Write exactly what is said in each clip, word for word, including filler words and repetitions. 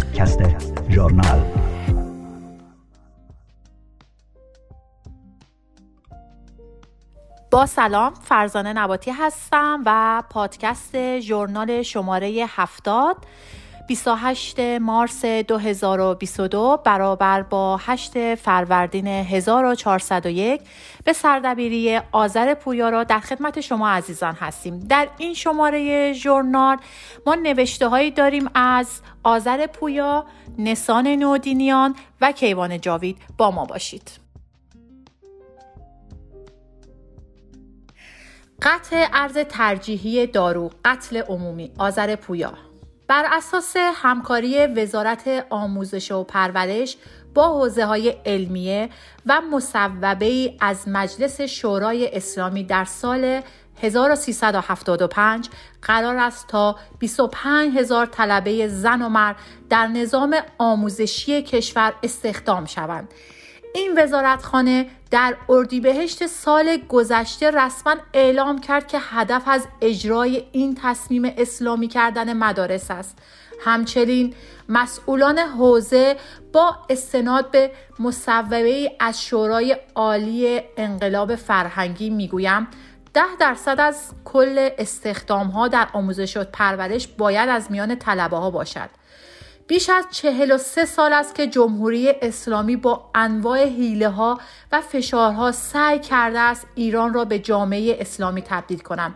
پادکست ژورنال. با سلام، فرزانه نباتی هستم و پادکست ژورنال شماره هفتاد بیست و هشت مارس دو هزار و بیست و دو برابر با هشت فروردین هزار و چهارصد و یک به سردبیری آذر پویا را در خدمت شما عزیزان هستیم. در این شماره ژورنال ما نوشته هایی داریم از آذر پویا، نسان نودینیان و کیوان جاوید. با ما باشید. قطع ارز ترجیحی دارو، قتل عمومی، آذر پویا. بر اساس همکاری وزارت آموزش و پرورش با حوزه‌های علمیه و مصوبه‌ای از مجلس شورای اسلامی در سال هزار و سیصد و هفتاد و پنج قرار است تا بیست و پنج هزار طلبه زن و مرد در نظام آموزشی کشور استخدام شوند. این وزارتخانه در اردیبهشت سال گذشته رسما اعلام کرد که هدف از اجرای این تصمیم اسلامی کردن مدارس است. همچنین مسئولان حوزه با استناد به مصوبه‌ای از شورای عالی انقلاب فرهنگی میگویم ده درصد از کل استخدام‌ها در آموزش و پرورش باید از میان طلبه‌ها باشد. بیش از چهل و سه سال است که جمهوری اسلامی با انواع حیله‌ها و فشارها سعی کرده است ایران را به جامعه اسلامی تبدیل کنند.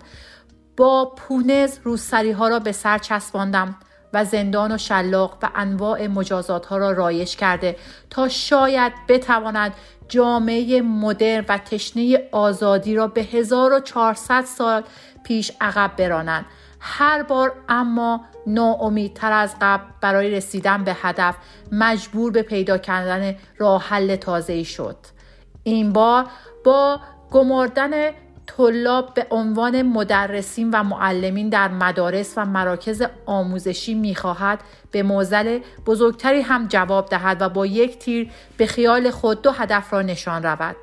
با پونز روسری‌ها را به سر چسباندم و زندان و شلاق و انواع مجازات‌ها را رایج کرده تا شاید بتواند جامعه مدرن و تشنه آزادی را به هزار و چهارصد سال پیش عقب برانند. هر بار اما ناامیدتر از قبل برای رسیدن به هدف مجبور به پیدا کردن راه حل تازه‌ای شد. این بار با گماردن طلاب به عنوان مدرسین و معلمین در مدارس و مراکز آموزشی می‌خواهد به معضل بزرگتری هم جواب دهد و با یک تیر به خیال خود دو هدف را نشان رود.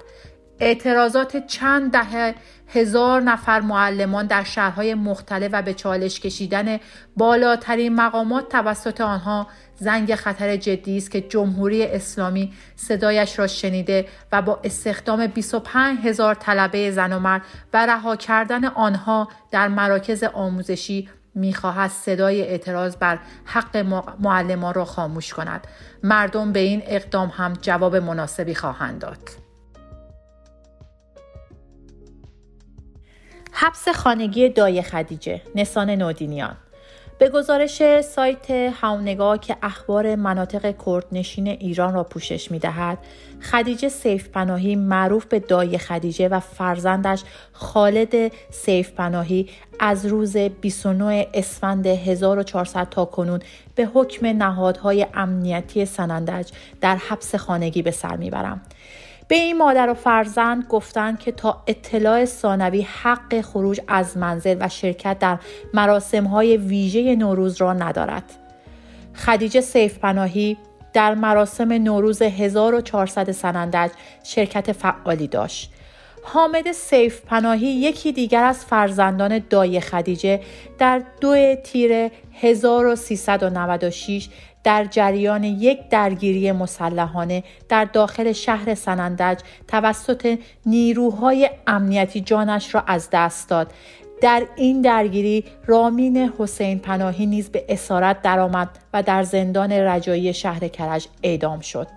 اعتراضات چند دهه هزار نفر معلمان در شهرهای مختلف و به چالش کشیدن بالاترین مقامات توسط آنها زنگ خطر جدی است که جمهوری اسلامی صدایش را شنیده و با استخدام بیست و پنج هزار طلبه زن و مرد و رها کردن آنها در مراکز آموزشی میخواهد صدای اعتراض بر حق معلمان را خاموش کند. مردم به این اقدام هم جواب مناسبی خواهند داد. حبس خانگی دایه خدیجه، نسان نودینیان. به گزارش سایت هم‌نگاه که اخبار مناطق کردنشین ایران را پوشش می‌دهد، خدیجه سیفپناهی معروف به دایه خدیجه و فرزندش خالد سیفپناهی از روز بیست و نه اسفند هزار و چهارصد تا کنون به حکم نهادهای امنیتی سنندج در حبس خانگی به سر می‌برند. به این مادر و فرزند گفتند که تا اطلاع ثانوی حق خروج از منزل و شرکت در مراسم‌های ویژه نوروز را ندارد. خدیجه سیفپناهی در مراسم نوروز هزار و چهارصد سنندج شرکت فعالی داشت. حامد سیفپناهی یکی دیگر از فرزندان دایه خدیجه در دو تیر هزار و سیصد و نود و شش در جریان یک درگیری مسلحانه در داخل شهر سنندج توسط نیروهای امنیتی جانش را از دست داد. در این درگیری رامین حسین پناهی نیز به اسارت درآمد و در زندان رجایی شهر کرج اعدام شد.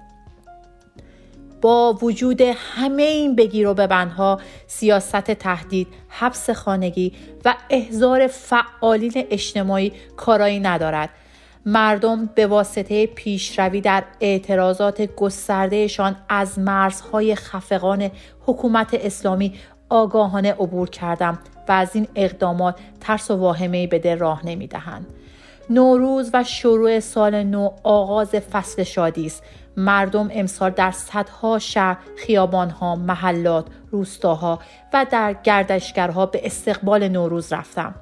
با وجود همه این بگیر و ببندها، سیاست تهدید، حبس خانگی و احضار فعالین اجتماعی کارایی ندارد. مردم به واسطه پیشروی در اعتراضات گستردهشان از مرزهای خفقان حکومت اسلامی آگاهانه عبور کردند و از این اقدامات ترس و واهمه‌ای به دل راه نمی‌دهند. نوروز و شروع سال نو آغاز فصل شادی است. مردم امسال در صدها شهر، خیابان‌ها، محلات، روستاها و در گردشگرها به استقبال نوروز رفتم.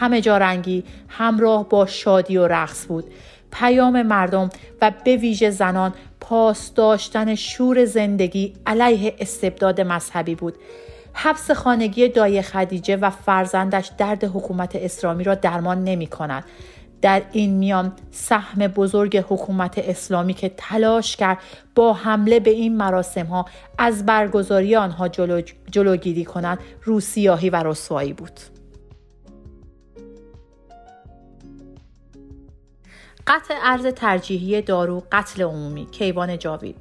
همه جا رنگی همراه با شادی و رقص بود. پیام مردم و به ویژه زنان پاس داشتن شور زندگی علیه استبداد مذهبی بود. حبس خانگی دایه خدیجه و فرزندش درد حکومت اسلامی را درمان نمی کند. در این میان سهم بزرگ حکومت اسلامی که تلاش کرد با حمله به این مراسم ها از برگزاری آنها جلو جلوگیری کنند رو سیاهی و رسوایی بود. قطع ارز ترجیحی دارو، قتل عمومی. کیوان جاوید.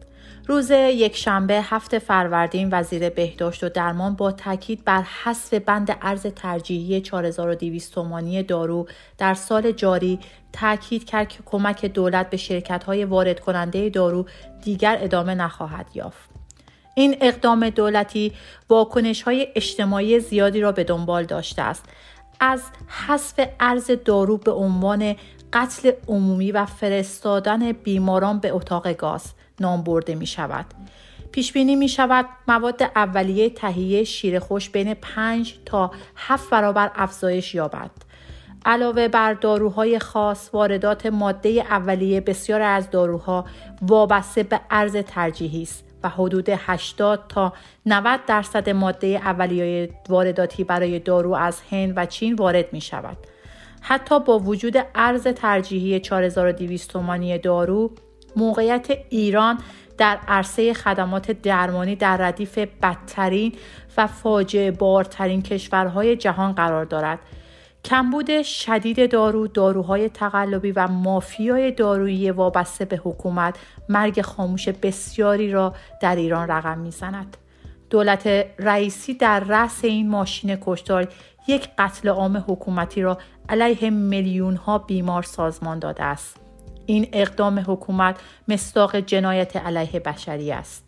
روز یکشنبه هفت فروردین وزیر بهداشت و درمان با تاکید بر حذف بند ارز ترجیحی چهار هزار و دویست تومانی دارو در سال جاری تاکید کرد که کمک دولت به شرکت‌های وارد کننده دارو دیگر ادامه نخواهد یافت. این اقدام دولتی واکنش‌های اجتماعی زیادی را به دنبال داشته است. از حذف ارز دارو به عنوان قتل عمومی و فرستادن بیماران به اتاق گاز نام برده می شود. پیش بینی می شود مواد اولیه تهیه شیر خوش بین پنج تا هفت برابر افزایش یابد. علاوه بر داروهای خاص، واردات ماده اولیه بسیار از داروها وابسته به ارز ترجیحی است و حدود هشتاد تا نود درصد ماده اولیه وارداتی برای دارو از هند و چین وارد می شود. حتی با وجود ارز ترجیحی چهار هزار و دویست تومانی دارو، موقعیت ایران در عرصه خدمات درمانی در ردیف بدترین و فاجعه بارترین کشورهای جهان قرار دارد. کمبود شدید دارو، داروهای تقلبی و مافیای دارویی وابسته به حکومت مرگ خاموش بسیاری را در ایران رقم می‌زند. دولت رئیسی در رأس این ماشین کشتار یک قتل عام حکومتی را علیه میلیون‌ها بیمار سازمان داده است. این اقدام حکومت مصداق جنایت علیه بشری است.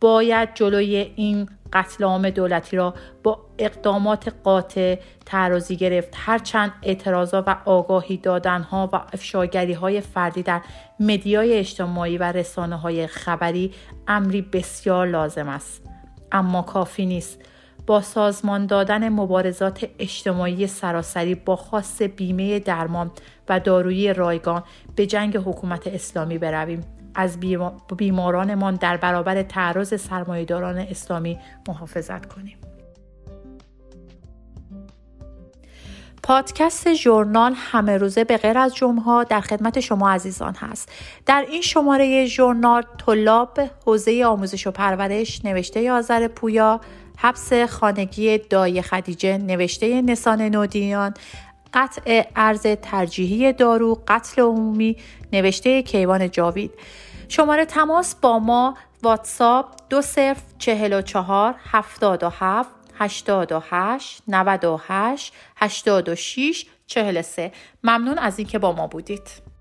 باید جلوی این قتل عام دولتی را با اقدامات قاطع تعرضی گرفت، هرچند اعتراضا و آگاهی دادنها و افشاگریهای فردی در مدیای اجتماعی و رسانه‌های خبری امری بسیار لازم است، اما کافی نیست. با سازمان دادن مبارزات اجتماعی سراسری با خواست بیمه درمان و دارویی رایگان به جنگ حکومت اسلامی برویم. از بیمارانمان در برابر تعرض سرمایه‌داران اسلامی محافظت کنیم. پادکست ژورنال همه روزه به غیر از جمعه‌ها در خدمت شما عزیزان هست. در این شماره ژورنال طلاب حوزه آموزش و پرورش، نوشته آذر پویا، حبس خانگی دایی خدیجه، نوشته نسان نودینیان، قطع ارز ترجیحی دارو، قتل عمومی، نوشته کیوان جاوید. شماره تماس با ما واتساپ دو صفر چهار چهار هفتاد و هفت هشتاد و هشت نود و هشت هشتاد و شش چهل و سه. ممنون از اینکه با ما بودید.